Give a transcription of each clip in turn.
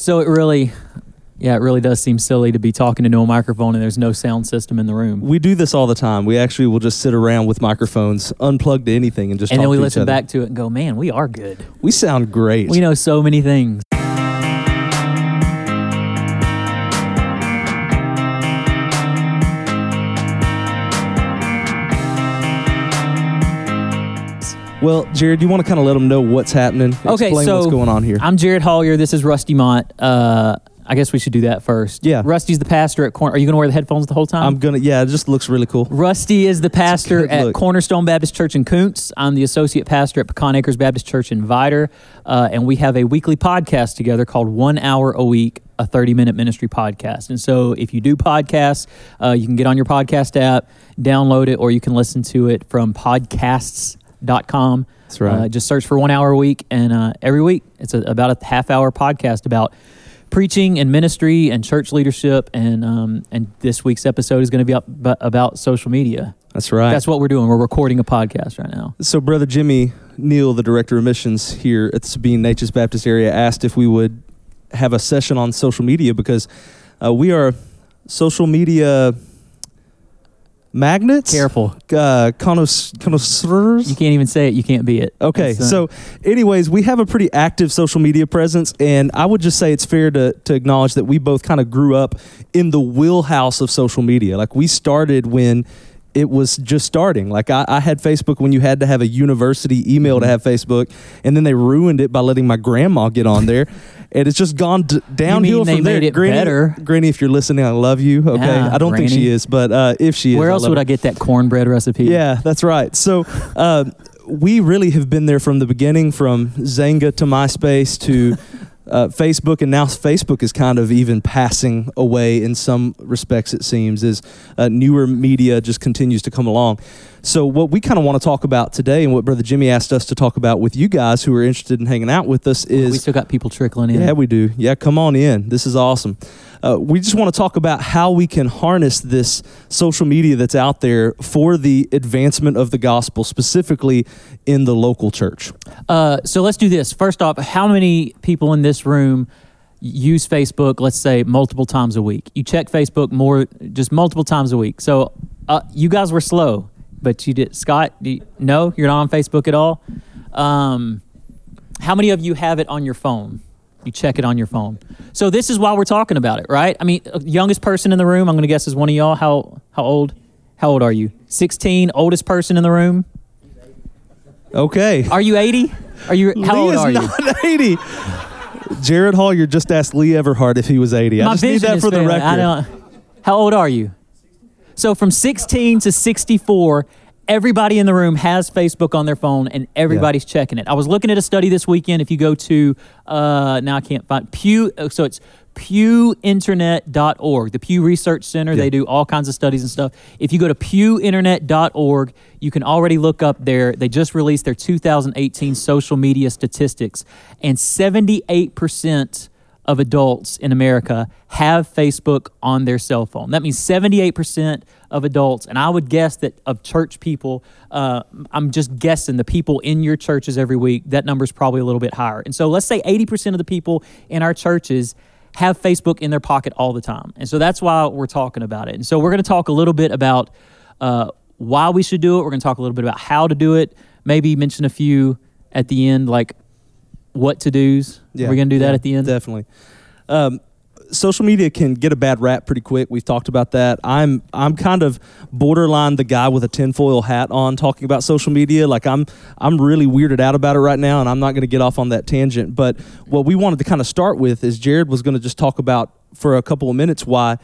So it really does seem silly to be talking into a microphone and there's no sound system in the room. We do this all the time. We actually will just sit around with microphones, unplugged to anything, and just talk to each other. And then we listen back to it and go, man, we are good. We sound great. We know so many things. Well, Jared, you want to kind of let them know what's happening? Explain what's going on here. I'm Jared Hollier. This is Rusty Mott. I guess we should do that first. Yeah. Rusty's the pastor at Cornerstone. Are you going to wear the headphones the whole time? I'm going to. Yeah, it just looks really cool. Rusty is the pastor at Cornerstone Baptist Church in Kountze. I'm the associate pastor at Pecan Acres Baptist Church in Viter. And we have a weekly podcast together called 1 Hour a Week, a 30-minute ministry podcast. And so if you do podcasts, you can get on your podcast app, download it, or you can listen to it from podcasts.com. That's right. Just search for 1 Hour a Week, and every week it's about a half-hour podcast about preaching and ministry and church leadership, and this week's episode is going to be about social media. That's right. That's what we're doing. We're recording a podcast right now. So Brother Jimmy Neal, the director of missions here at Sabine Nature's Baptist Area, asked if we would have a session on social media because we are social media magnets? Careful. Connoisseurs? You can't even say it. You can't be it. Okay. So anyways, we have a pretty active social media presence, and I would just say it's fair to acknowledge that we both kind of grew up in the wheelhouse of social media. Like, we started when it was just starting. Like, I had Facebook when you had to have a university email to have Facebook, and then they ruined it by letting my grandma get on there. And it's just gone downhill from there. Granny, if you're listening, I love you. Okay, I don't think she is, but if she is, where else would I get that cornbread recipe? Yeah, that's right. So we really have been there from the beginning, from Zynga to MySpace to Facebook, and now Facebook is kind of even passing away in some respects, it seems, as newer media just continues to come along. So what we kind of want to talk about today, and what Brother Jimmy asked us to talk about with you guys who are interested in hanging out with us, is... We still got people trickling in. Yeah, we do. Yeah, come on in. This is awesome. We just want to talk about how we can harness this social media that's out there for the advancement of the gospel, specifically in the local church. So let's do this. First off, how many people in this room use Facebook, let's say, multiple times a week? You check Facebook multiple times a week. So you guys were slow, but you did. Scott, no, you're not on Facebook at all? How many of you have it on your phone? You check it on your phone. So this is why we're talking about it, right? I mean, youngest person in the room, I'm going to guess, is one of y'all. How old? How old are you? 16, oldest person in the room? Okay. Are you 80? How old are you? Not 80. Jared Hollier just asked Lee Everhart if he was 80. I just need that for the record. How old are you? So from 16 to 64, everybody in the room has Facebook on their phone, and everybody's checking it. I was looking at a study this weekend. If you go to, now I can't find, Pew, so it's pewinternet.org, the Pew Research Center. They do all kinds of studies and stuff. If you go to pewinternet.org, you can already look up there. They just released their 2018 social media statistics, and 78% of adults in America have Facebook on their cell phone. That means 78% of adults, and I would guess that of church people, I'm just guessing the people in your churches every week, that number's probably a little bit higher. And so let's say 80% of the people in our churches have Facebook in their pocket all the time. And so that's why we're talking about it. And so we're going to talk a little bit about why we should do it. We're going to talk a little bit about how to do it, maybe mention a few at the end, like what to do's. Yeah, we're going to do that at the end. Definitely. Social media can get a bad rap pretty quick. We've talked about that. I'm kind of borderline the guy with a tinfoil hat on talking about social media. Like, I'm really weirded out about it right now, and I'm not going to get off on that tangent. But what we wanted to kind of start with is Jared was going to just talk about for a couple of minutes why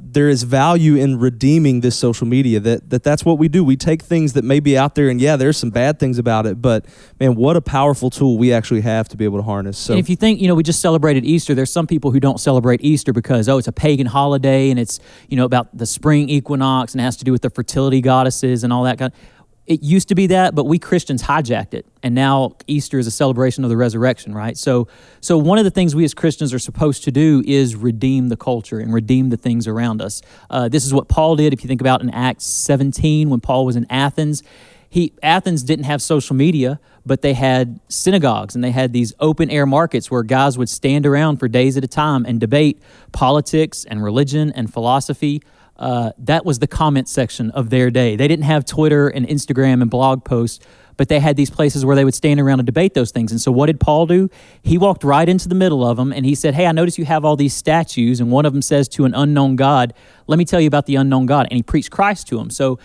there is value in redeeming this social media, that's what we do. We take things that may be out there, and there's some bad things about it, but man, what a powerful tool we actually have to be able to harness. So, and if you think, we just celebrated Easter, there's some people who don't celebrate Easter because, it's a pagan holiday, and it's, about the spring equinox, and it has to do with the fertility goddesses and all that kind of... It used to be that, but we Christians hijacked it, and now Easter is a celebration of the resurrection, right? So one of the things we as Christians are supposed to do is redeem the culture and redeem the things around us. This is what Paul did. If you think about in Acts 17, when Paul was in Athens, Athens didn't have social media, but they had synagogues and they had these open air markets where guys would stand around for days at a time and debate politics and religion and philosophy. That was the comment section of their day. They didn't have Twitter and Instagram and blog posts, but they had these places where they would stand around and debate those things. And so what did Paul do? He walked right into the middle of them and he said, hey, I notice you have all these statues and one of them says to an unknown God, let me tell you about the unknown God. And he preached Christ to him. So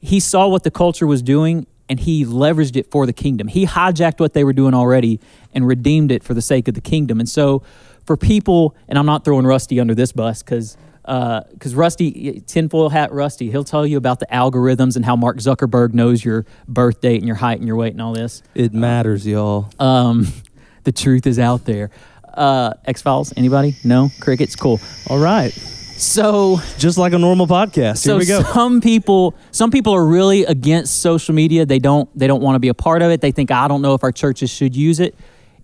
he saw what the culture was doing and he leveraged it for the kingdom. He hijacked what they were doing already and redeemed it for the sake of the kingdom. And so for people, and I'm not throwing Rusty under this bus because Rusty, tinfoil hat Rusty, he'll tell you about the algorithms and how Mark Zuckerberg knows your birth date and your height and your weight and all this. It matters, y'all. The truth is out there. X Files, anybody? No? Crickets? Cool. All right. So just like a normal podcast. Here we go. Some people are really against social media. They don't want to be a part of it. They think, I don't know if our churches should use it.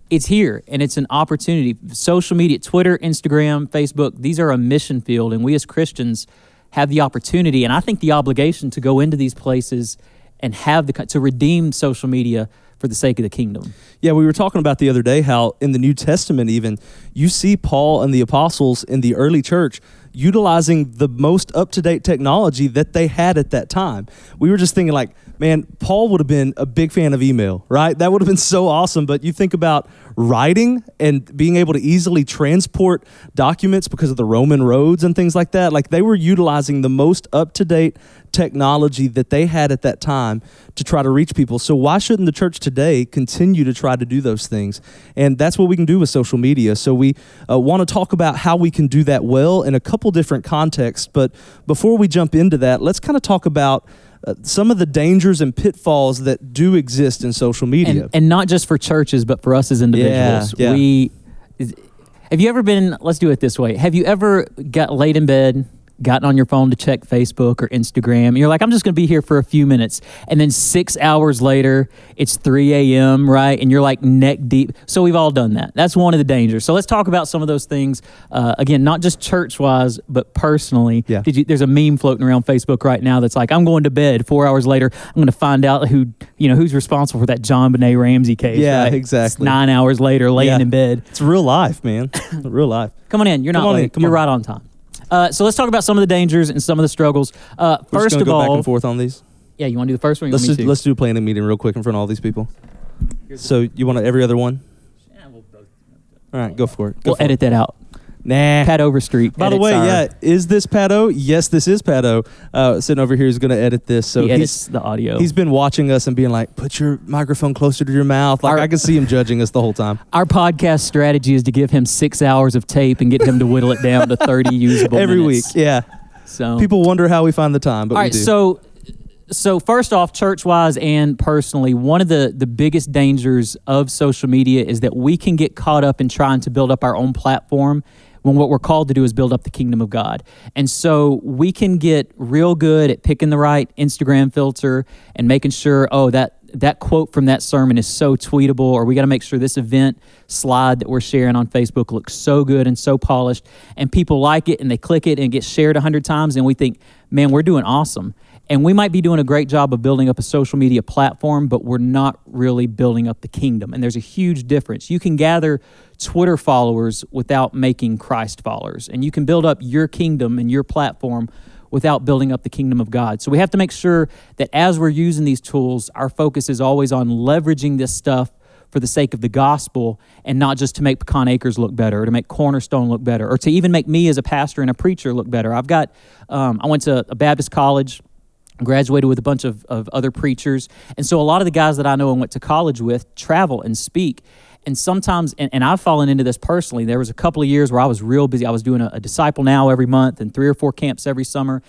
It's here, and it's an opportunity. Social media, Twitter, Instagram, Facebook, these are a mission field, and we as Christians have the opportunity, and I think the obligation to go into these places and to redeem social media for the sake of the kingdom. Yeah, we were talking about the other day how in the New Testament even, you see Paul and the apostles in the early church utilizing the most up-to-date technology that they had at that time. We were just thinking like, man, Paul would have been a big fan of email, right? That would have been so awesome. But you think about writing and being able to easily transport documents because of the Roman roads and things like that. Like they were utilizing the most up-to-date technology that they had at that time to try to reach people. So why shouldn't the church today continue to try to do those things? And that's what we can do with social media. So we want to talk about how we can do that well in a couple different contexts. But before we jump into that, let's kind of talk about some of the dangers and pitfalls that do exist in social media. And not just for churches, but for us as individuals. Yeah. Have you ever been, let's do it this way. Have you ever got laid in bed, gotten on your phone to check Facebook or Instagram, and you're like, I'm just going to be here for a few minutes. And then 6 hours later, it's 3 a.m., right? And you're like neck deep. So we've all done that. That's one of the dangers. So let's talk about some of those things. Again, not just church-wise, but personally. Yeah. There's a meme floating around Facebook right now that's like, I'm going to bed 4 hours later. I'm going to find out who's responsible for that John Benet Ramsey case. Yeah, right? Exactly. It's 9 hours later, laying in bed. It's real life, man. Real life. Come on in. You're not late. You're right on time. So let's talk about some of the dangers and some of the struggles. First of all, we're just going to go back and forth on these. Yeah, you want to do the first one? Let's do a planning meeting real quick in front of all these people. So you want every other one? Yeah, we'll both. All right, go for it. We'll edit that out. Nah. Pat Overstreet. By the way, is this Pat O? Yes, this is Pat O. Sitting over here is going to edit this. So he edits the audio. He's been watching us and being like, put your microphone closer to your mouth. Like I can see him judging us the whole time. Our podcast strategy is to give him 6 hours of tape and get him to whittle it down to 30 usable every minutes. Week, yeah. So people wonder how we find the time, but all right, we do. So first off, church-wise and personally, one of the biggest dangers of social media is that we can get caught up in trying to build up our own platform when what we're called to do is build up the kingdom of God. And so we can get real good at picking the right Instagram filter and making sure, that quote from that sermon is so tweetable, or we got to make sure this event slide that we're sharing on Facebook looks so good and so polished, and people like it and they click it and it gets shared 100 times, and we think, man, we're doing awesome. And we might be doing a great job of building up a social media platform, but we're not really building up the kingdom. And there's a huge difference. You can gather Twitter followers without making Christ followers. And you can build up your kingdom and your platform without building up the kingdom of God. So we have to make sure that as we're using these tools, our focus is always on leveraging this stuff for the sake of the gospel and not just to make Pecan Acres look better or to make Cornerstone look better or to even make me as a pastor and a preacher look better. I've got, I went to a Baptist college, graduated with a bunch of other preachers. And so a lot of the guys that I know and went to college with travel and speak. And sometimes, and I've fallen into this personally, there was a couple of years where I was real busy. I was doing a Disciple Now every month and 3 or 4 camps every summer.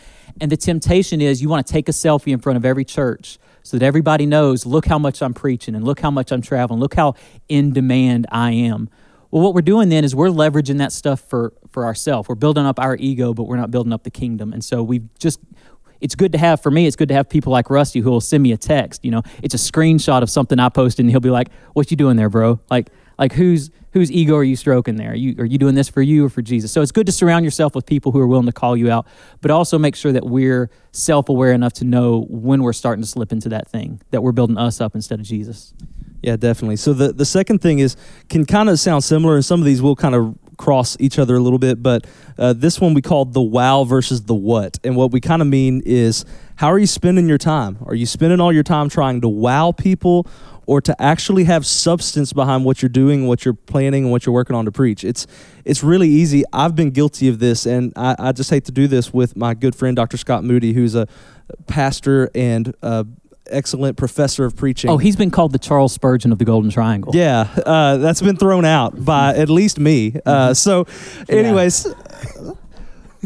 And the temptation is you want to take a selfie in front of every church so that everybody knows, look how much I'm preaching and look how much I'm traveling, look how in demand I am. Well, what we're doing then is we're leveraging that stuff for ourselves. We're building up our ego, but we're not building up the kingdom. And so it's good to have, for me, it's good to have people like Rusty who will send me a text. It's a screenshot of something I posted and he'll be like, what you doing there, bro? Like, Like, whose ego are you stroking there? Are you doing this for you or for Jesus? So it's good to surround yourself with people who are willing to call you out, but also make sure that we're self-aware enough to know when we're starting to slip into that thing, that we're building us up instead of Jesus. Yeah, definitely. So the second thing is, can kind of sound similar, and some of these will kind of cross each other a little bit, but this one we called the wow versus the what. And what we kind of mean is, how are you spending your time? Are you spending all your time trying to wow people, or to actually have substance behind what you're doing, what you're planning, and what you're working on to preach? It's really easy. I've been guilty of this, and I just hate to do this with my good friend, Dr. Scott Moody, who's a pastor and excellent professor of preaching. Oh, he's been called the Charles Spurgeon of the Golden Triangle. Yeah, that's been thrown out by at least me. So anyways, yeah.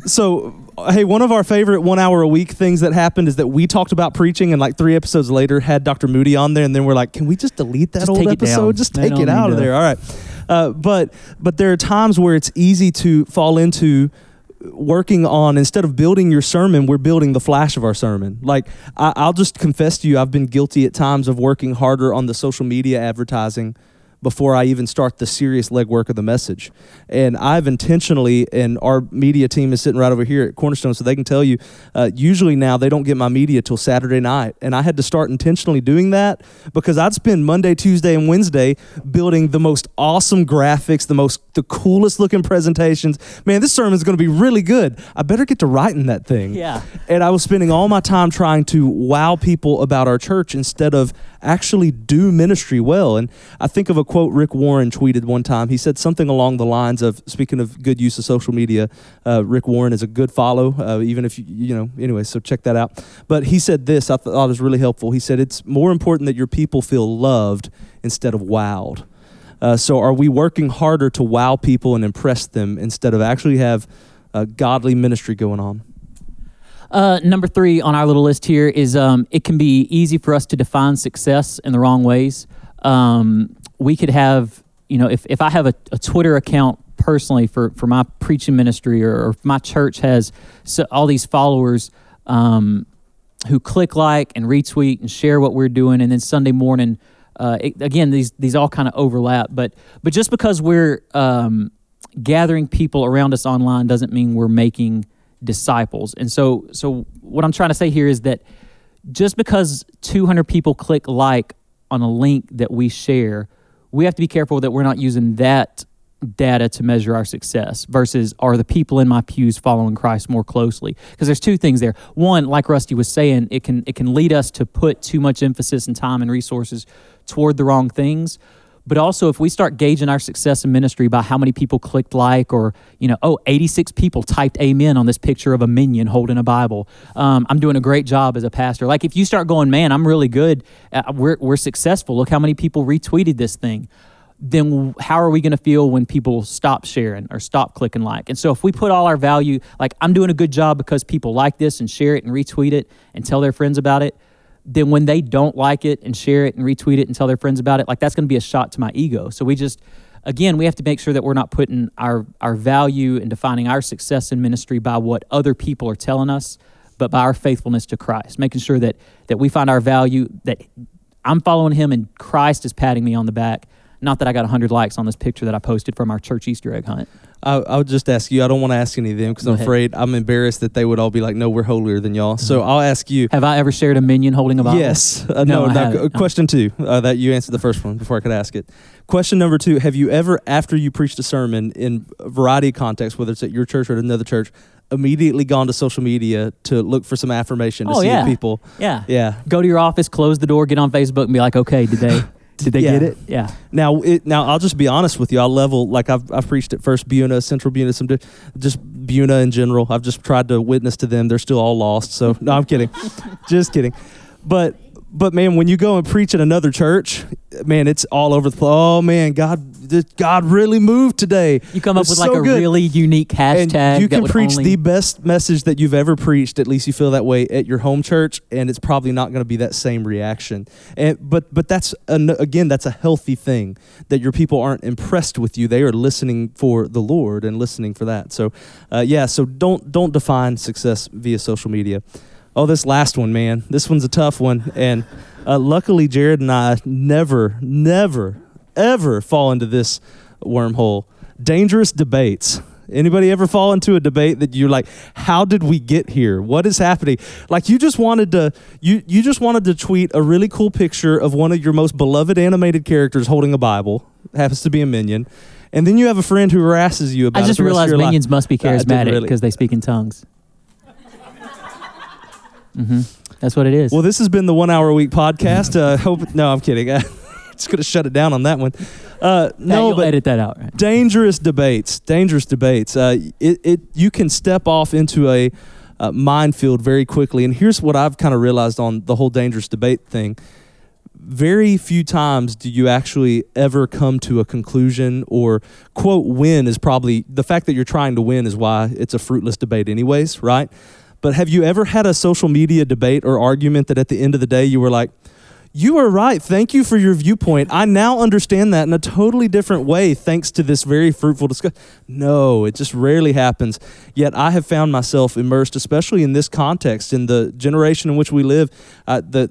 So, hey, one of our favorite 1 hour a week things that happened is that we talked about preaching, and like 3 episodes later had Dr. Moody on there, and then we're like, can we just delete that old episode? Just take it out of there. All right. But there are times where it's easy to fall into working on, instead of building your sermon, we're building the flash of our sermon. Like, I'll just confess to you, I've been guilty at times of working harder on the social media advertising before I even start the serious legwork of the message. And I've intentionally, and our media team is sitting right over here at Cornerstone, so they can tell you, usually now they don't get my media till Saturday night. And I had to start intentionally doing that because I'd spend Monday, Tuesday, and Wednesday building the most awesome graphics, the coolest looking presentations. Man, this sermon's gonna be really good. I better get to writing that thing. Yeah. And I was spending all my time trying to wow people about our church instead of actually do ministry well. And I think of a quote Rick Warren tweeted one time. He said something along the lines of, speaking of good use of social media, Rick Warren is a good follow, even if, anyway, so check that out. But he said this, I thought was really helpful. He said, it's more important that your people feel loved instead of wowed. So are we working harder to wow people and impress them instead of actually have godly ministry going on? Number 3 on our little list here is it can be easy for us to define success in the wrong ways. We could have, if I have a Twitter account personally for my preaching ministry, or if my church has all these followers who click like and retweet and share what we're doing, and then Sunday morning, again, these all kind of overlap. But just because we're gathering people around us online doesn't mean we're making disciples. And so what I'm trying to say here is that just because 200 people click like on a link that we share, we have to be careful that we're not using that data to measure our success versus, are the people in my pews following Christ more closely? Because there's 2 things there. One, like Rusty was saying, it can lead us to put too much emphasis and time and resources toward the wrong things. But also, if we start gauging our success in ministry by how many people clicked like, or 86 people typed amen on this picture of a minion holding a Bible, I'm doing a great job as a pastor. Like, if you start going, man, I'm really good, we're successful, look how many people retweeted this thing, then how are we going to feel when people stop sharing or stop clicking like? And so if we put all our value, like, I'm doing a good job because people like this and share it and retweet it and tell their friends about it, then when they don't like it and share it and retweet it and tell their friends about it, like, that's going to be a shot to my ego. So we have to make sure that we're not putting our value and defining our success in ministry by what other people are telling us, but by our faithfulness to Christ, making sure that we find our value, that I'm following him and Christ is patting me on the back, not that I got 100 likes on this picture that I posted from our church Easter egg hunt. I would just ask you, I don't want to ask any of them because I'm afraid, I'm embarrassed that they would all be like, no, we're holier than y'all. So I'll ask you. Have I ever shared a minion holding a Bible? Yes. Question 2, that you answered the first one before I could ask it. Question number 2, have you ever, after you preached a sermon in a variety of contexts, whether it's at your church or at another church, immediately gone to social media to look for some affirmation to see people? Yeah. Yeah. Go to your office, close the door, get on Facebook and be like, okay, Did they get it? Yeah. Now I'll just be honest with you. I'll level, like I've preached at First Buna, Central Buna, just Buna in general. I've just tried to witness to them. They're still all lost. So no, I'm kidding. Just kidding. But man, when you go and preach at another church, man, it's all over the place. Oh man, God really moved today. You come up with like a really unique hashtag. And you can preach the best message that you've ever preached, at least you feel that way, at your home church, and it's probably not going to be that same reaction. But that's, again, that's a healthy thing, that your people aren't impressed with you. They are listening for the Lord and listening for that. So so don't define success via social media. Oh, this last one, man. This one's a tough one. And luckily, Jared and I never, never, ever fall into this wormhole. Dangerous debates. Anybody ever fall into a debate that you're like, how did we get here? What is happening? Like you just wanted to tweet a really cool picture of one of your most beloved animated characters holding a Bible, happens to be a Minion, and then you have a friend who harasses you about it. I just realized Minions must be charismatic because they speak in tongues. Mm-hmm. That's what it is. Well, this has been the 1 Hour a Week podcast. I'm kidding. Just going to shut it down on that one. But edit that out. Right? Dangerous debates. You can step off into a minefield very quickly. And here's what I've kind of realized on the whole dangerous debate thing. Very few times do you actually ever come to a conclusion or, quote, win is probably, the fact that you're trying to win is why it's a fruitless debate anyways, right? But have you ever had a social media debate or argument that at the end of the day you were like, you were right. Thank you for your viewpoint. I now understand that in a totally different way thanks to this very fruitful discussion. No, it just rarely happens. Yet I have found myself immersed, especially in this context, in the generation in which we live,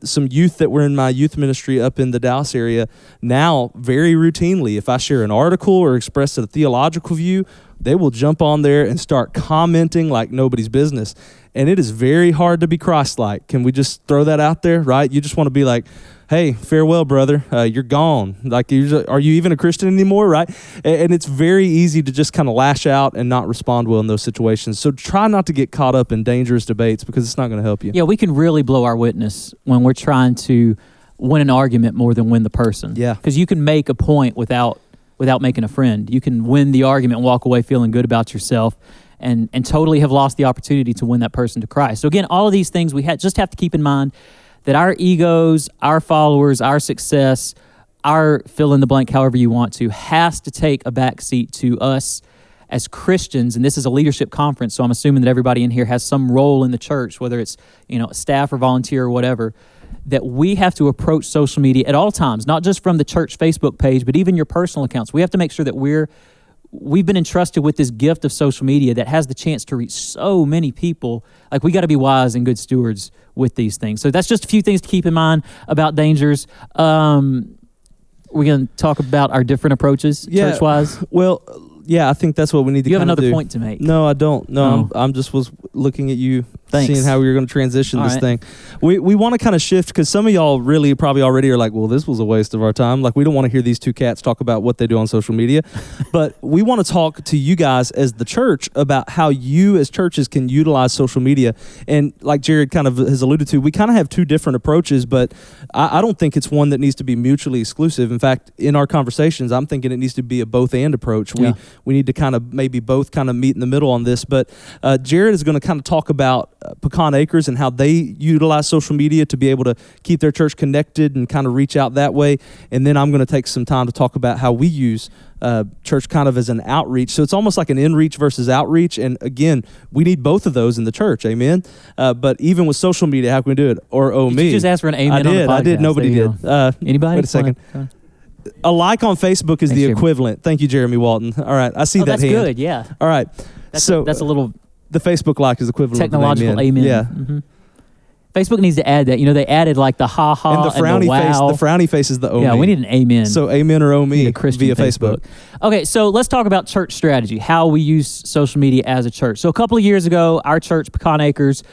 some youth that were in my youth ministry up in the Dallas area now very routinely, if I share an article or express a theological view, they will jump on there and start commenting like nobody's business. And it is very hard to be Christ-like. Can we just throw that out there, right? You just want to be like, hey, farewell, brother. You're gone. Like, are you even a Christian anymore, right? And it's very easy to just kind of lash out and not respond well in those situations. So try not to get caught up in dangerous debates because it's not going to help you. Yeah, we can really blow our witness when we're trying to win an argument more than win the person. Yeah. Because you can make a point without making a friend. You can win the argument and walk away feeling good about yourself and totally have lost the opportunity to win that person to Christ. So again, all of these things we just have to keep in mind that our egos, our followers, our success, our fill in the blank however you want to, has to take a back seat to us as Christians. And this is a leadership conference, so I'm assuming that everybody in here has some role in the church, whether it's staff or volunteer or whatever, that we have to approach social media at all times, not just from the church Facebook page, but even your personal accounts. We have to make sure that we've been entrusted with this gift of social media that has the chance to reach so many people. Like, we got to be wise and good stewards with these things. So that's just a few things to keep in mind about dangers. We're going to talk about our different approaches church-wise. Well, yeah, I think that's what we need to do. You have another point to make. No, I don't. No. I'm just was looking at you, seeing how we were going to transition this thing. We want to kind of shift because some of y'all really probably already are like, well, this was a waste of our time. Like, we don't want to hear these two cats talk about what they do on social media. But we want to talk to you guys as the church about how you as churches can utilize social media. And like Jared kind of has alluded to, we kind of have two different approaches, but I don't think it's one that needs to be mutually exclusive. In fact, in our conversations, I'm thinking it needs to be a both-and approach. Yeah. We need to kind of maybe both kind of meet in the middle on this. But Jared is going to kind of talk about Pecan Acres and how they utilize social media to be able to keep their church connected and kind of reach out that way. And then I'm going to take some time to talk about how we use church kind of as an outreach. So it's almost like an in-reach versus outreach. And again, we need both of those in the church. Amen. But even with social media, how can we do it? Or me. You just asked for an amen. I did. Nobody did. Anybody? Wait a second. A like on Facebook is the equivalent. Thank you, Jeremy Walton. All right. I see that hand. That's good. Yeah. All right. That's a little... The Facebook like is equivalent to technological amen. Yeah. Mm-hmm. Facebook needs to add that. They added like the ha-ha and the frowny wow. Face. The frowny face is the oh. Yeah, me. We need an amen. So amen or oh me via Facebook. Okay, so let's talk about church strategy, how we use social media as a church. So a couple of years ago, our church, Pecan Acres,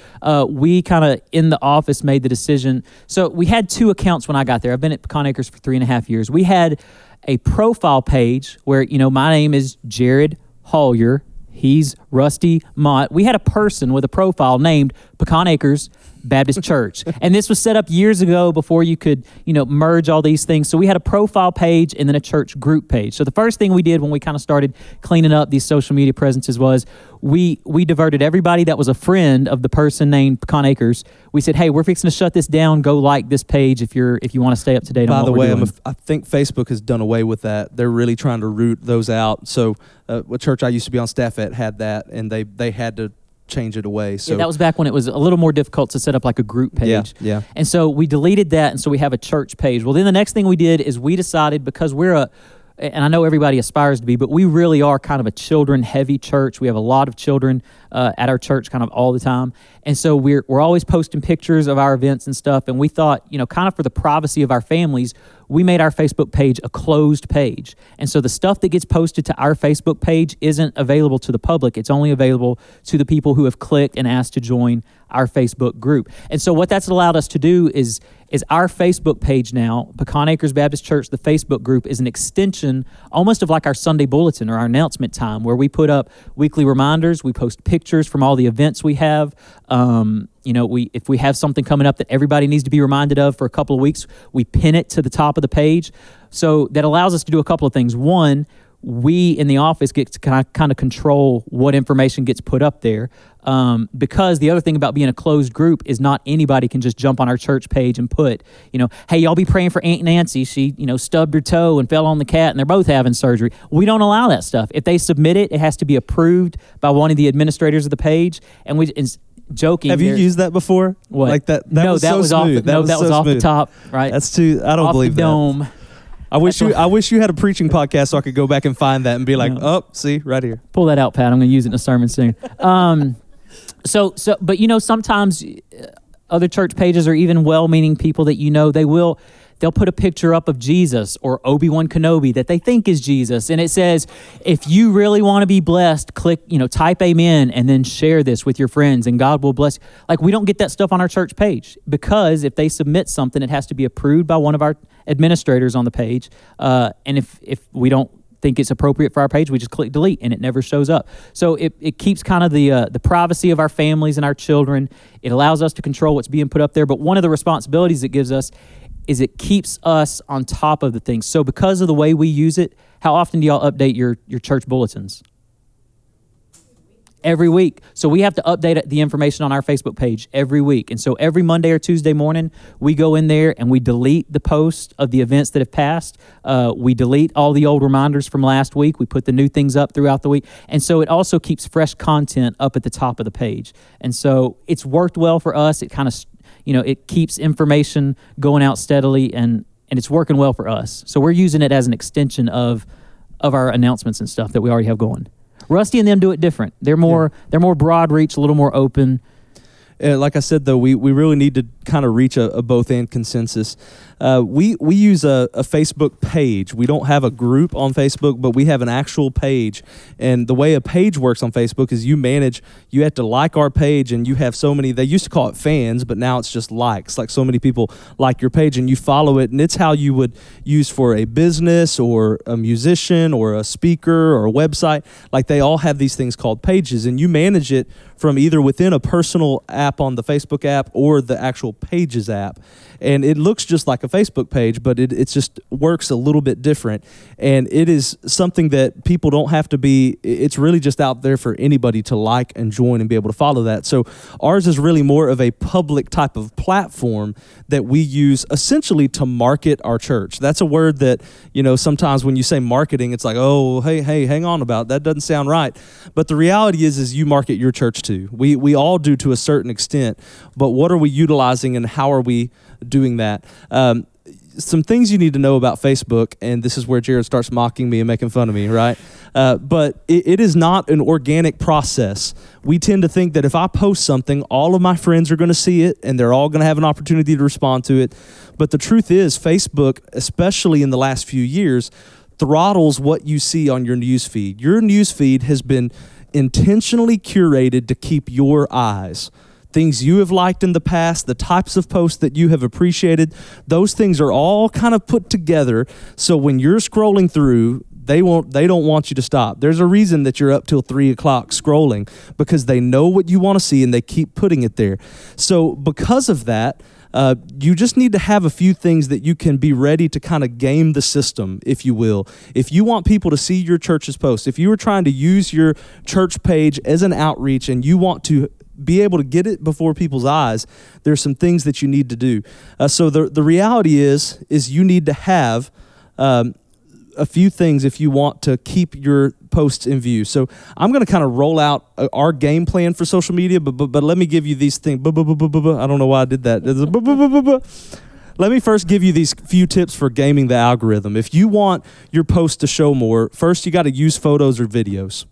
we kind of in the office made the decision. So we had two accounts when I got there. I've been at Pecan Acres for 3.5 years. We had a profile page where, my name is Jared Hollier. He's Rusty Mott. We had a person with a profile named Pecan Acres Baptist Church. And this was set up years ago before you could, merge all these things. So we had a profile page and then a church group page. So the first thing we did when we kind of started cleaning up these social media presences was we diverted everybody that was a friend of the person named Pecan Acres. We said, hey, we're fixing to shut this down. Go like this page if you want to stay up to date on what we're doing. By the way, I think Facebook has done away with that. They're really trying to root those out. So a church I used to be on staff at had that, and they had to change it away. So yeah, that was back when it was a little more difficult to set up like a group page. Yeah. And so we deleted that, and so we have a church page. Well, then the next thing we did is we decided, because and I know everybody aspires to be, but we really are kind of a children-heavy church. We have a lot of children at our church kind of all the time. And so we're always posting pictures of our events and stuff, and we thought, kind of for the privacy of our families, we made our Facebook page a closed page. And so the stuff that gets posted to our Facebook page isn't available to the public. It's only available to the people who have clicked and asked to join our Facebook group. And so what that's allowed us to do is our Facebook page now, Pecan Acres Baptist Church, the Facebook group, is an extension almost of like our Sunday bulletin or our announcement time, where we put up weekly reminders, we post pictures from all the events we have. If we have something coming up that everybody needs to be reminded of for a couple of weeks, we pin it to the top of the page. So that allows us to do a couple of things. One, we in the office get to kind of control what information gets put up there, because the other thing about being a closed group is not anybody can just jump on our church page and put, hey, y'all be praying for Aunt Nancy. She, stubbed her toe and fell on the cat and they're both having surgery. We don't allow that stuff. If they submit it, it has to be approved by one of the administrators of the page. And we just... joking. Have you used that before? What? Like that? That was off the top. Right. That's too. I don't believe that. Off the dome. I wish you had a preaching podcast so I could go back and find that and be like, see, right here. Pull that out, Pat. I'm going to use it in a sermon soon. But sometimes other church pages or even well-meaning people that they'll put a picture up of Jesus or Obi-Wan Kenobi that they think is Jesus. And it says, if you really want to be blessed, click, type amen and then share this with your friends and God will bless you. Like, we don't get that stuff on our church page because if they submit something, it has to be approved by one of our administrators on the page. And if we don't think it's appropriate for our page, we just click delete and it never shows up. So it keeps kind of the privacy of our families and our children. It allows us to control what's being put up there. But one of the responsibilities it gives us is it keeps us on top of the things. So because of the way we use it, how often do y'all update your church bulletins? Every week. So we have to update the information on our Facebook page every week. And so every Monday or Tuesday morning, we go in there and we delete the posts of the events that have passed. We delete all the old reminders from last week. We put the new things up throughout the week. And so it also keeps fresh content up at the top of the page. And so it's worked well for us. It kind of it keeps information going out steadily, and it's working well for us. So we're using it as an extension of our announcements and stuff that we already have going. Rusty and them do it different. They're more They're more broad reach, a little more open. Like I said, though, we really need to kind of reach a both-and consensus. We use a Facebook page. We don't have a group on Facebook, but we have an actual page. And the way a page works on Facebook is you have to like our page, and you have so many, they used to call it fans, but now it's just likes. Like, so many people like your page, and you follow it, and it's how you would use for a business or a musician or a speaker or a website. Like, they all have these things called pages, and you manage it from either within a personal app on the Facebook app or the actual Pages app. And it looks just like a Facebook page, but it just works a little bit different. And it is something that people don't have to be, it's really just out there for anybody to like and join and be able to follow that. So ours is really more of a public type of platform that we use essentially to market our church. That's a word that, sometimes when you say marketing, it's like, oh, hey, hang on about that. Doesn't sound right. But the reality is you market your church too. We all do to a certain extent, but what are we utilizing and how are we doing that? Some things you need to know about Facebook, and this is where Jared starts mocking me and making fun of me, right? But it is not an organic process. We tend to think that if I post something, all of my friends are going to see it, and they're all going to have an opportunity to respond to it. But the truth is, Facebook, especially in the last few years, throttles what you see on your news feed. Your news feed has been intentionally curated to keep your eyes. Things you have liked in the past, the types of posts that you have appreciated, those things are all kind of put together. So when you're scrolling through, they don't want you to stop. There's a reason that you're up till 3:00 scrolling, because they know what you want to see and they keep putting it there. So because of that, you just need to have a few things that you can be ready to kind of game the system, if you will. If you want people to see your church's posts, if you are trying to use your church page as an outreach and you want to be able to get it before people's eyes, there's some things that you need to do. So the reality is you need to have a few things if you want to keep your posts in view. So I'm going to kind of roll out our game plan for social media, but let me give you these things. I don't know why I did that. Let me first give you these few tips for gaming the algorithm. If you want your post to show more, first you got to use photos or videos.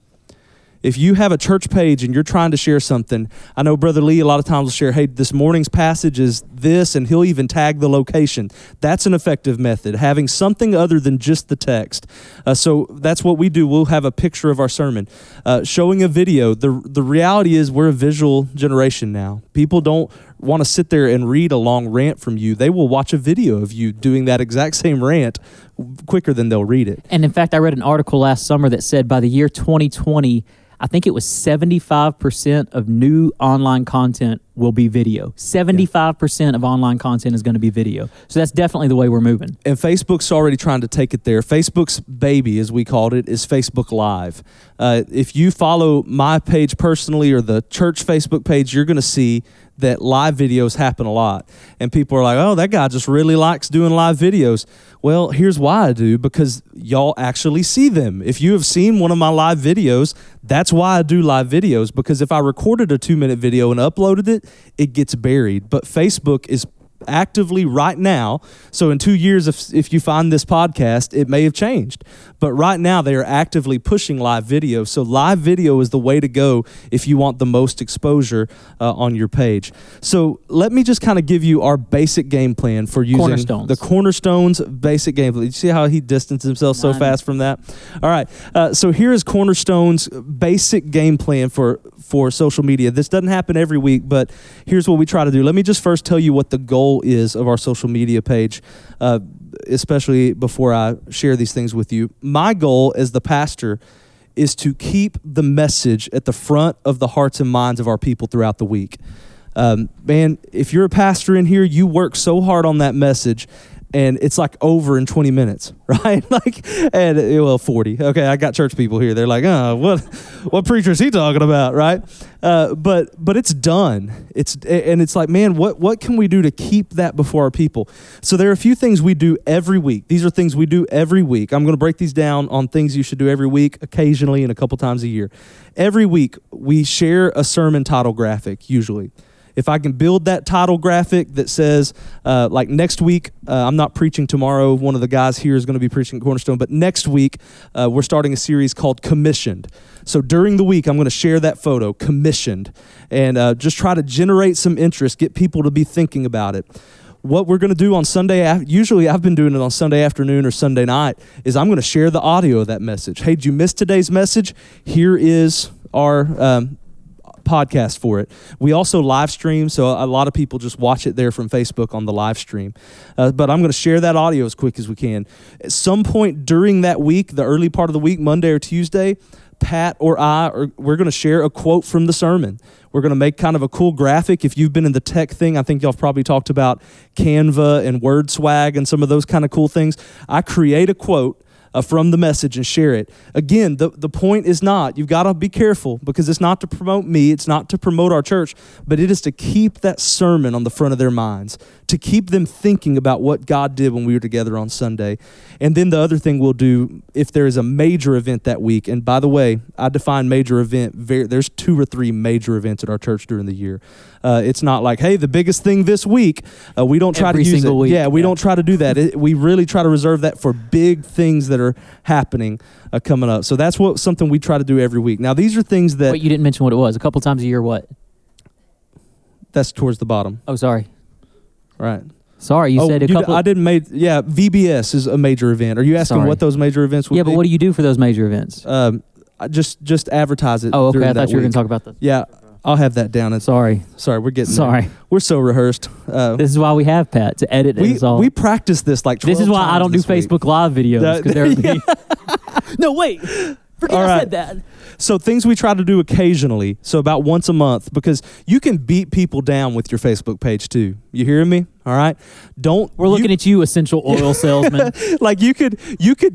If you have a church page and you're trying to share something, I know Brother Lee a lot of times will share, hey, this morning's passage is this, and he'll even tag the location. That's an effective method, having something other than just the text. So that's what we do. We'll have a picture of our sermon, showing a video. The reality is we're a visual generation now. People don't want to sit there and read a long rant from you. They will watch a video of you doing that exact same rant quicker than they'll read it. And in fact, I read an article last summer that said by the year 2020, I think it was 75% of new online content will be video. 75% of online content is going to be video. So that's definitely the way we're moving. And Facebook's already trying to take it there. Facebook's baby, as we called it, is Facebook Live. If you follow my page personally or the church Facebook page, you're going to see that live videos happen a lot. And people are like, oh, that guy just really likes doing live videos. Well, here's why I do, because y'all actually see them. If you have seen one of my live videos, that's why I do live videos, because if I recorded a 2-minute video and uploaded it, it gets buried. But Facebook is actively right now. So in 2 years, if you find this podcast, it may have changed. But right now, they are actively pushing live video. So live video is the way to go if you want the most exposure on your page. So let me just kind of give you our basic game plan for using the Cornerstone's basic game plan. You see how he distanced himself so fast from that? All right. So here is Cornerstone's basic game plan for social media. This doesn't happen every week, but here's what we try to do. Let me just first tell you what the goal is of our social media page, especially before I share these things with you. My goal as the pastor is to keep the message at the front of the hearts and minds of our people throughout the week. Man, if you're a pastor in here, you work so hard on that message, and it's like over in 20 minutes, right? Like, and well, 40. Okay, I got church people here. They're like, what preacher is he talking about, right? But it's done. It's like, man, what can we do to keep that before our people? So there are a few things we do every week. These are things we do every week. I'm going to break these down on things you should do every week, occasionally, and a couple times a year. Every week, we share a sermon title graphic, usually. If I can build that title graphic that says, like next week, I'm not preaching tomorrow. One of the guys here is going to be preaching at Cornerstone. But next week, we're starting a series called Commissioned. So during the week, I'm going to share that photo, Commissioned, and just try to generate some interest, get people to be thinking about it. What we're going to do on Sunday, usually I've been doing it on Sunday afternoon or Sunday night, is I'm going to share the audio of that message. Hey, did you miss today's message? Here is our podcast for it. We also live stream, so a lot of people just watch it there from Facebook on the live stream. But I'm going to share that audio as quick as we can. At some point during that week, the early part of the week, Monday or Tuesday, Pat or I, we're going to share a quote from the sermon. We're going to make kind of a cool graphic. If you've been in the tech thing, I think y'all have probably talked about Canva and Word Swag and some of those kind of cool things. I create a quote from the message and share it. Again, the point is not, you've got to be careful, because it's not to promote me, it's not to promote our church, but it is to keep that sermon on the front of their minds, to keep them thinking about what God did when we were together on Sunday. And then the other thing we'll do, if there is a major event that week, and by the way, I define major event, there's 2 or 3 major events at our church during the year. It's not like, hey, the biggest thing this week, we don't try to use it. Yeah, we don't try to do that. We really try to reserve that for big things that are happening coming up. So that's something we try to do every week. Now, these are things that... Wait, you didn't mention what it was. A couple times a year, what? That's towards the bottom. Oh, sorry. Right. Sorry, you said a couple... I didn't make... Yeah, VBS is a major event. Are you asking what those major events would be? Yeah, but what do you do for those major events? Just advertise it. Oh, okay. I thought you were going to talk about this. Yeah. I'll have that down. Sorry, we're getting sorry. There. We're so rehearsed. This is why we have Pat to edit this all. We practice this like 12 times. This is why I don't do Facebook Live videos, because there would be. No, wait. Forget I said that. So things we try to do occasionally, so about once a month, because you can beat people down with your Facebook page too. You hearing me? All right. We're looking at you, essential oil salesman. Like you could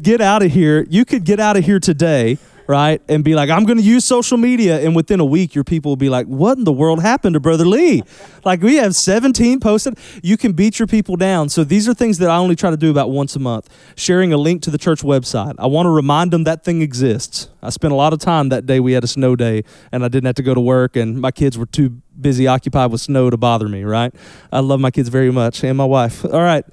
get out of here. You could get out of here today. Right? And be like, I'm going to use social media. And within a week, your people will be like, what in the world happened to Brother Lee? Like, we have 17 posted. You can beat your people down. So these are things that I only try to do about once a month. Sharing a link to the church website. I want to remind them that thing exists. I spent a lot of time that day. We had a snow day, and I didn't have to go to work, and my kids were too busy occupied with snow to bother me, right? I love my kids very much, and my wife. All right.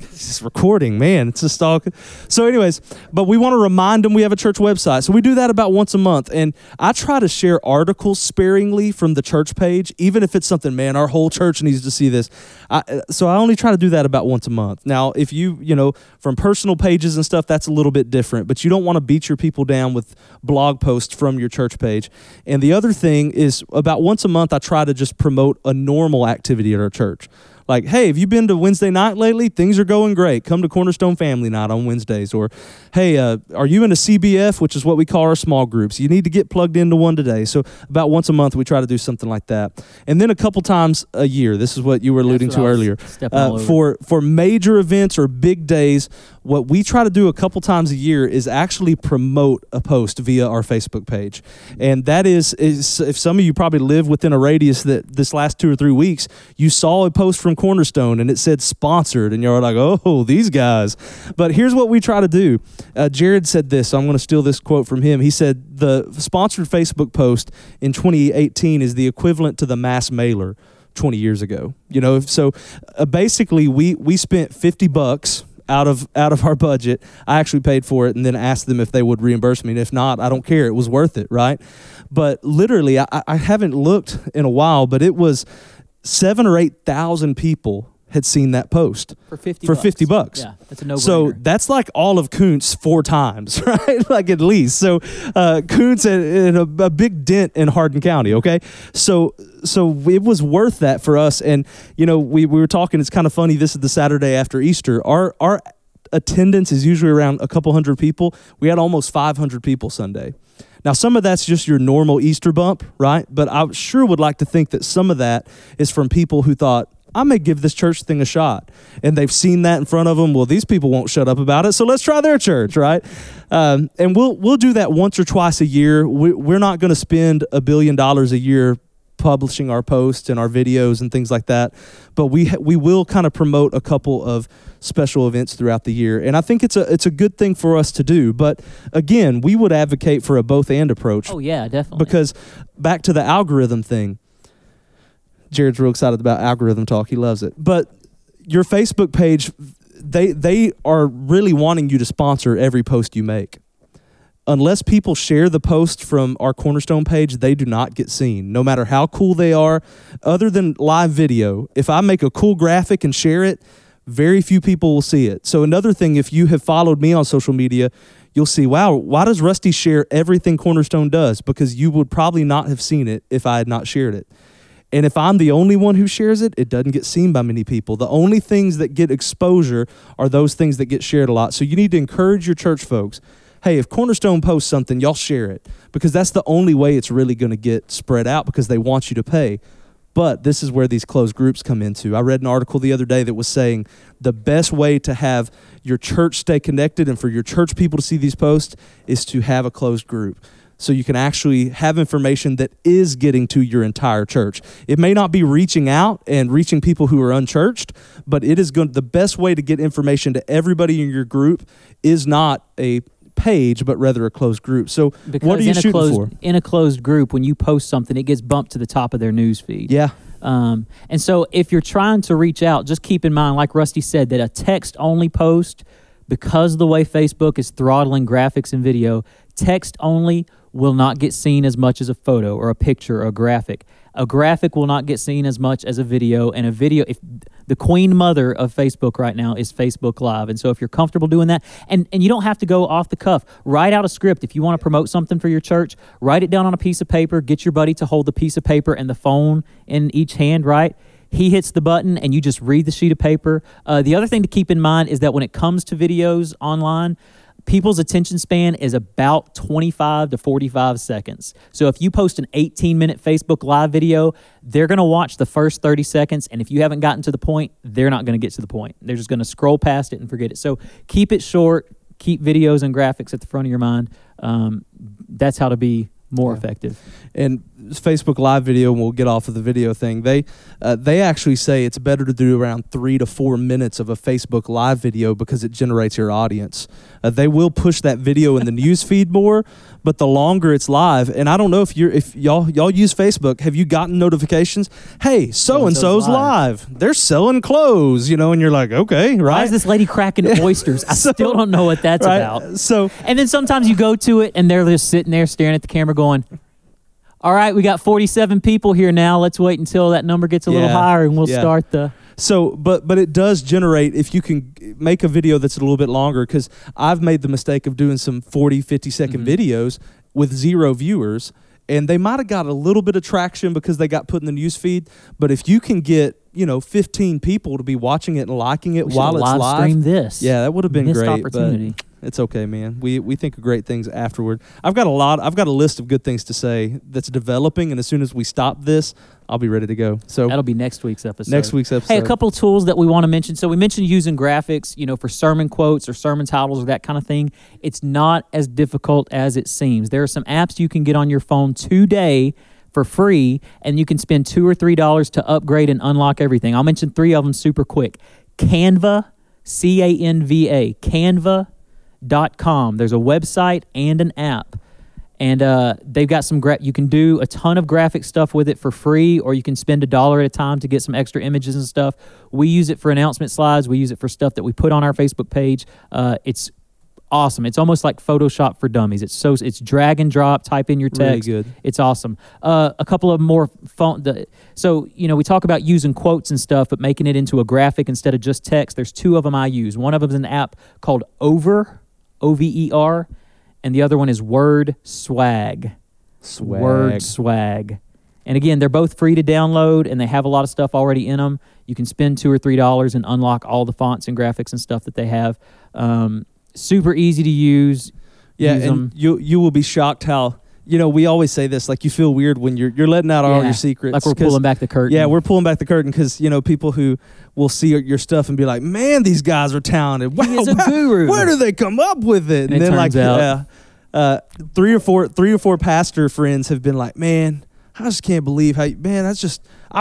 this is recording, man. It's just all. So anyways, but we want to remind them we have a church website. So we do that about once a month. And I try to share articles sparingly from the church page, even if it's something, man, our whole church needs to see this. So I only try to do that about once a month. Now, if you know, from personal pages and stuff, that's a little bit different, but you don't want to beat your people down with blog posts from your church page. And the other thing is about once a month, I try to just promote a normal activity at our church. Like, hey, have you been to Wednesday night lately? Things are going great. Come to Cornerstone Family Night on Wednesdays. Or, hey, are you in a CBF, which is what we call our small groups? You need to get plugged into one today. So about once a month, we try to do something like that. And then a couple times a year, this is what you were alluding to earlier, for major events or big days, what we try to do a couple times a year is actually promote a post via our Facebook page. And that is if some of you probably live within a radius that this last 2 or 3 weeks, you saw a post from Cornerstone and it said sponsored, and you're like, oh, these guys. But here's what we try to do. Jared said this, so I'm going to steal this quote from him. He said, the sponsored Facebook post in 2018 is the equivalent to the mass mailer 20 years ago. You know, so basically we spent $50 out of our budget. I actually paid for it and then asked them if they would reimburse me. And if not, I don't care. It was worth it, right? But literally, I haven't looked in a while, but it was 7,000 or 8,000 people had seen that post for $50. Yeah, that's a no-brainer. So that's like all of Kountze 4 times, right? Like at least. So Kountze and a big dent in Hardin County. Okay, so it was worth that for us. And you know, we were talking. It's kind of funny. This is the Saturday after Easter. Our attendance is usually around a couple hundred people. We had almost 500 people Sunday. Now, some of that's just your normal Easter bump, right? But I sure would like to think that some of that is from people who thought, I may give this church thing a shot. And they've seen that in front of them. Well, these people won't shut up about it, so let's try their church, right? And we'll do that once or twice a year. We're not going to spend $1 billion a year publishing our posts and our videos and things like that. But we will kind of promote a couple of special events throughout the year. And I think it's a good thing for us to do. But again, we would advocate for a both and approach. Oh yeah, definitely. Because back to the algorithm thing, Jared's real excited about algorithm talk. He loves it. But your Facebook page, they are really wanting you to sponsor every post you make. Unless people share the post from our Cornerstone page, they do not get seen, no matter how cool they are. Other than live video, if I make a cool graphic and share it, very few people will see it. So another thing, if you have followed me on social media, you'll see, wow, why does Rusty share everything Cornerstone does? Because you would probably not have seen it if I had not shared it. And if I'm the only one who shares it, it doesn't get seen by many people. The only things that get exposure are those things that get shared a lot. So you need to encourage your church folks. Hey, if Cornerstone posts something, y'all share it, because that's the only way it's really going to get spread out, because they want you to pay. But this is where these closed groups come into. I read an article the other day that was saying the best way to have your church stay connected and for your church people to see these posts is to have a closed group. So you can actually have information that is getting to your entire church. It may not be reaching out and reaching people who are unchurched, but it is the best way to get information to everybody in your group is not a page, but rather a closed group. So because what are you shooting for? In a closed group, when you post something, it gets bumped to the top of their news feed. Yeah. And so if you're trying to reach out, just keep in mind, like Rusty said, that a text-only post, because the way Facebook is throttling graphics and video, text-only will not get seen as much as a photo or a picture or a graphic. A graphic will not get seen as much as a video, and a video, if the queen mother of Facebook right now is Facebook Live. And so if you're comfortable doing that, and you don't have to go off the cuff, write out a script. If you want to promote something for your church, write it down on a piece of paper, get your buddy to hold the piece of paper and the phone in each hand, right? He hits the button and you just read the sheet of paper. The other thing to keep in mind is that when it comes to videos online, people's attention span is about 25 to 45 seconds. So if you post an 18-minute Facebook Live video, they're going to watch the first 30 seconds, and if you haven't gotten to the point, they're not going to get to the point. They're just going to scroll past it and forget it. So keep it short. Keep videos and graphics at the front of your mind. That's how to be more effective. And Facebook Live video, and we'll get off of the video thing, they actually say it's better to do around 3 to 4 minutes of a Facebook Live video because it generates your audience. They will push that video in the news feed more, but the longer it's live, and I don't know if y'all use Facebook, have you gotten notifications? Hey, so-and-so's live. They're selling clothes, and you're like, okay, right? Why is this lady cracking oysters? I still don't know what that's about. And then sometimes you go to it, and they're just sitting there staring at the camera going, all right, we got 47 people here now. Let's wait until that number gets a little higher, and we'll start the... So, but it does generate, if you can make a video that's a little bit longer, because I've made the mistake of doing some 40, 50-second videos with zero viewers, and they might have got a little bit of traction because they got put in the news feed, but if you can get 15 people to be watching it and liking it while it's live. Stream this. Yeah, that would have been great. Missed opportunity. But it's okay, man. We think of great things afterward. I've got a list of good things to say that's developing, and as soon as we stop this, I'll be ready to go. So that'll be next week's episode. Hey, a couple of tools that we want to mention. So we mentioned using graphics, for sermon quotes or sermon titles or that kind of thing. It's not as difficult as it seems. There are some apps you can get on your phone today for free, and you can spend $2 or $3 to upgrade and unlock everything. I'll mention three of them super quick. Canva, C-A-N-V-A, canva.com. There's a website and an app. And they've got some, you can do a ton of graphic stuff with it for free, or you can spend $1 at a time to get some extra images and stuff. We use it for announcement slides. We use it for stuff that we put on our Facebook page. It's awesome. It's almost like Photoshop for dummies. It's drag and drop, type in your text. Really good. It's awesome. A couple of more we talk about using quotes and stuff, but making it into a graphic instead of just text. There's two of them I use. One of them is an app called Over, O-V-E-R, and the other one is Word Swag. Word Swag. And again, they're both free to download, and they have a lot of stuff already in them. You can spend $2 or $3 and unlock all the fonts and graphics and stuff that they have. Super easy to use. Yeah, and you will be shocked how, we always say this, like you feel weird when you're letting out all your secrets. Like we're pulling back the curtain. Yeah, we're pulling back the curtain because, people who will see your stuff and be like, man, these guys are talented. Wow, he's a guru. Where do they come up with it? And then three or four pastor friends have been like, man, I just can't believe I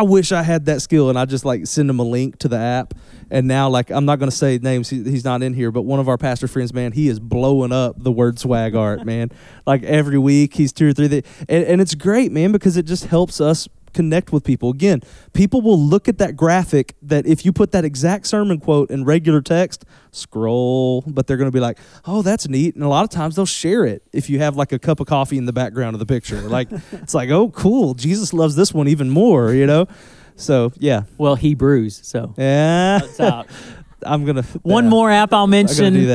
wish I had that skill. And I just send him a link to the app. And now I'm not going to say names. He's not in here, but one of our pastor friends, man, he is blowing up the Word Swag art, man. Every week he's two or three. And it's great, man, because it just helps us connect with people. Again, people will look at that graphic that if you put that exact sermon quote in regular text, scroll, but they're going to be like, oh, that's neat. And a lot of times they'll share it if you have a cup of coffee in the background of the picture. It's like, oh, cool. Jesus loves this one even more, So, yeah. Well, Hebrews, so. Yeah. That's out. One more app I'll mention. I'm gonna do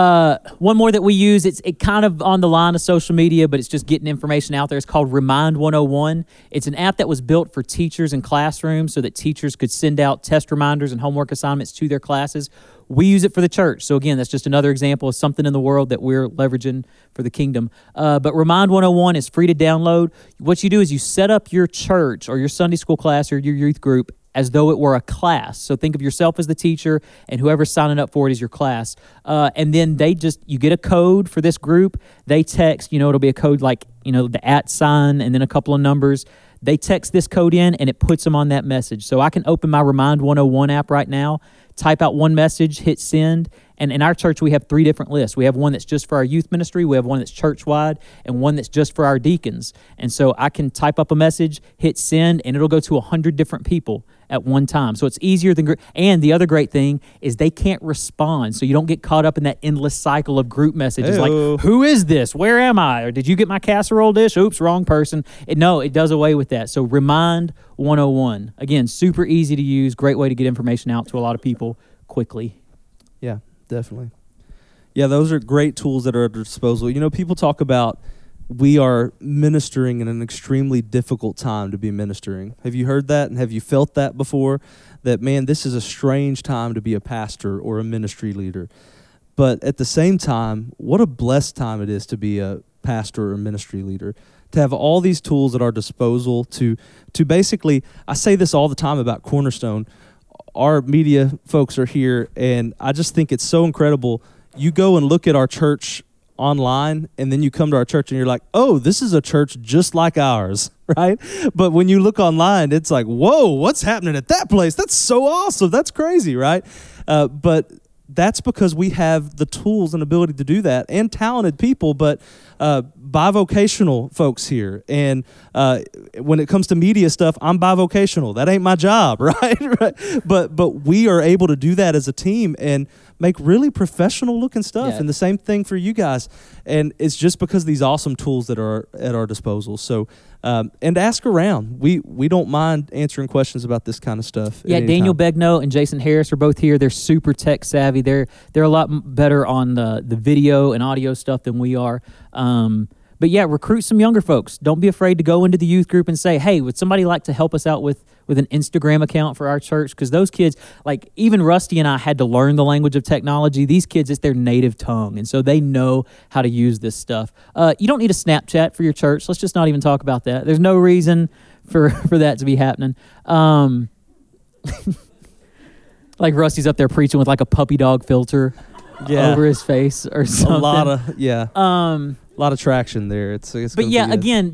that. One more that we use. It's kind of on the line of social media, but it's just getting information out there. It's called Remind 101. It's an app that was built for teachers and classrooms so that teachers could send out test reminders and homework assignments to their classes. We use it for the church. So again, that's just another example of something in the world that we're leveraging for the kingdom. But Remind 101 is free to download. What you do is you set up your church or your Sunday school class or your youth group as though it were a class. So think of yourself as the teacher, and whoever's signing up for it is your class. And then you get a code for this group. They text, it'll be a code the @ and then a couple of numbers. They text this code in, and it puts them on that message. So I can open my Remind 101 app right now, type out one message, hit send. And in our church, we have three different lists. We have one that's just for our youth ministry, we have one that's church-wide, and one that's just for our deacons. And so I can type up a message, hit send, and it'll go to 100 different people at one time. So it's easier than group. And the other great thing is they can't respond, so you don't get caught up in that endless cycle of group messages. Hey-o. Like, who is this? Where am I? Or did you get my casserole dish? Oops, wrong person. It does away with that. So Remind 101. Again, super easy to use, great way to get information out to a lot of people quickly. Yeah. Definitely. Yeah, those are great tools that are at our disposal. People talk about we are ministering in an extremely difficult time to be ministering. Have you heard that, and have you felt that before? That, man, this is a strange time to be a pastor or a ministry leader. But at the same time, what a blessed time it is to be a pastor or ministry leader, to have all these tools at our disposal to basically, I say this all the time about Cornerstone, our media folks are here, and I just think it's so incredible. You go and look at our church online, and then you come to our church, and you're like, oh, this is a church just like ours, right? But when you look online, it's like, whoa, what's happening at that place? That's so awesome. That's crazy, right? But that's because we have the tools and ability to do that, and talented people, but bivocational folks here. And when it comes to media stuff, I'm bivocational. That ain't my job, right? Right? But we are able to do that as a team and make really professional-looking stuff. Yeah. And the same thing for you guys. And it's just because of these awesome tools that are at our disposal. So, and ask around. We don't mind answering questions about this kind of stuff. Yeah, Daniel Begno and Jason Harris are both here. They're super tech-savvy. They're a lot better on the video and audio stuff than we are. But yeah, recruit some younger folks. Don't be afraid to go into the youth group and say, hey, would somebody like to help us out with an Instagram account for our church? Because those kids, like even Rusty and I had to learn the language of technology. These kids, it's their native tongue. And so they know how to use this stuff. You don't need a Snapchat for your church. Let's just not even talk about that. There's no reason for that to be happening. Like Rusty's up there preaching with like a puppy dog filter over his face or something. A lot of traction there. It's but yeah, again,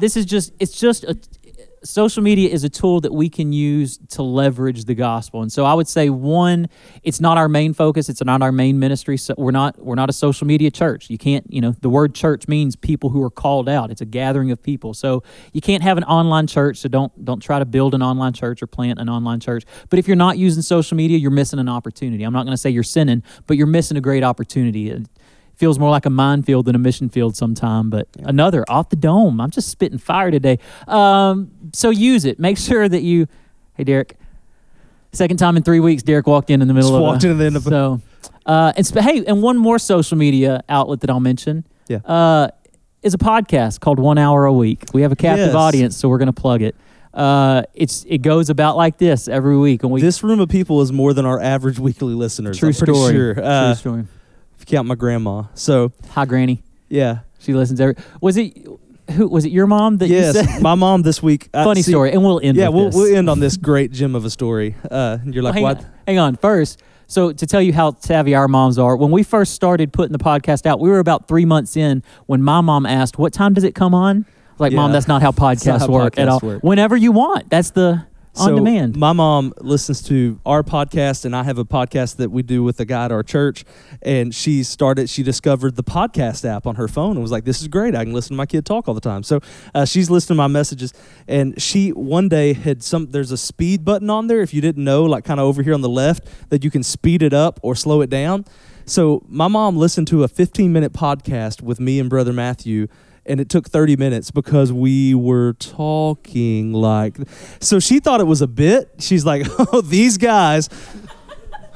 social media is a tool that we can use to leverage the gospel. And so I would say, one, it's not our main focus. It's not our main ministry. So we're not a social media church. You can't, the word church means people who are called out. It's a gathering of people. So you can't have an online church. So don't try to build an online church or plant an online church. But if you're not using social media, you're missing an opportunity. I'm not going to say you're sinning, but you're missing a great opportunity. It feels more like a minefield than a mission field sometime, but another off the dome. I'm just spitting fire today. So use it. Make sure that you, hey, Derek, second time in 3 weeks, Derek walked in the middle just of it. Walked in the end of it. So, and one more social media outlet that I'll mention is a podcast called 1 Hour a Week. We have a captive audience, so we're going to plug it. It goes about like this every week. This room of people is more than our average weekly listeners. True story. Sure. True story. Count my grandma. So hi, Granny. Yeah, she listens every. Was it your mom that you said? My mom this week. Funny story, and we'll end. Yeah, we'll end on this great gem of a story. And you're like, well, what? Hang on. First, so to tell you how savvy our moms are, when we first started putting the podcast out, we were about 3 months in when my mom asked, "What time does it come on?" I was like, Mom, that's not how podcasts work at all. Whenever you want. That's the. On demand. My mom listens to our podcast, and I have a podcast that we do with a guy at our church, and she discovered the podcast app on her phone and was like, this is great. I can listen to my kid talk all the time. So she's listening to my messages, and she one day there's a speed button on there, if you didn't know, like kind of over here on the left, that you can speed it up or slow it down. So my mom listened to a 15-minute podcast with me and Brother Matthew, and it took 30 minutes because we were talking like... So she thought it was a bit. She's like, oh, these guys,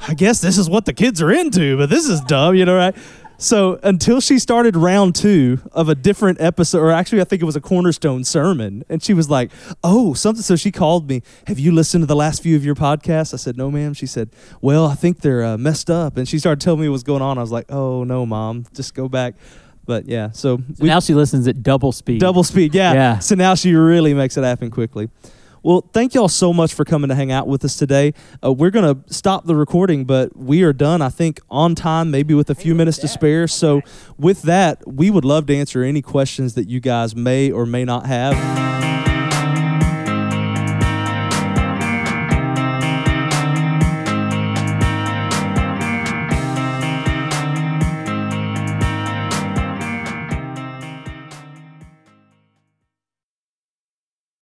I guess this is what the kids are into, but this is dumb, right? So until she started round 2 of a different episode, or actually I think it was a Cornerstone sermon, and she was like, oh, something. So she called me, have you listened to the last few of your podcasts? I said, no, ma'am. She said, well, I think they're messed up. And she started telling me what was going on. I was like, oh, no, Mom, just go back. But yeah, so now she listens at double speed. Double speed, yeah. So now she really makes it happen quickly. Well, thank y'all so much for coming to hang out with us today. We're going to stop the recording, but we are done, I think, on time, maybe with a few minutes to spare. So with that, we would love to answer any questions that you guys may or may not have.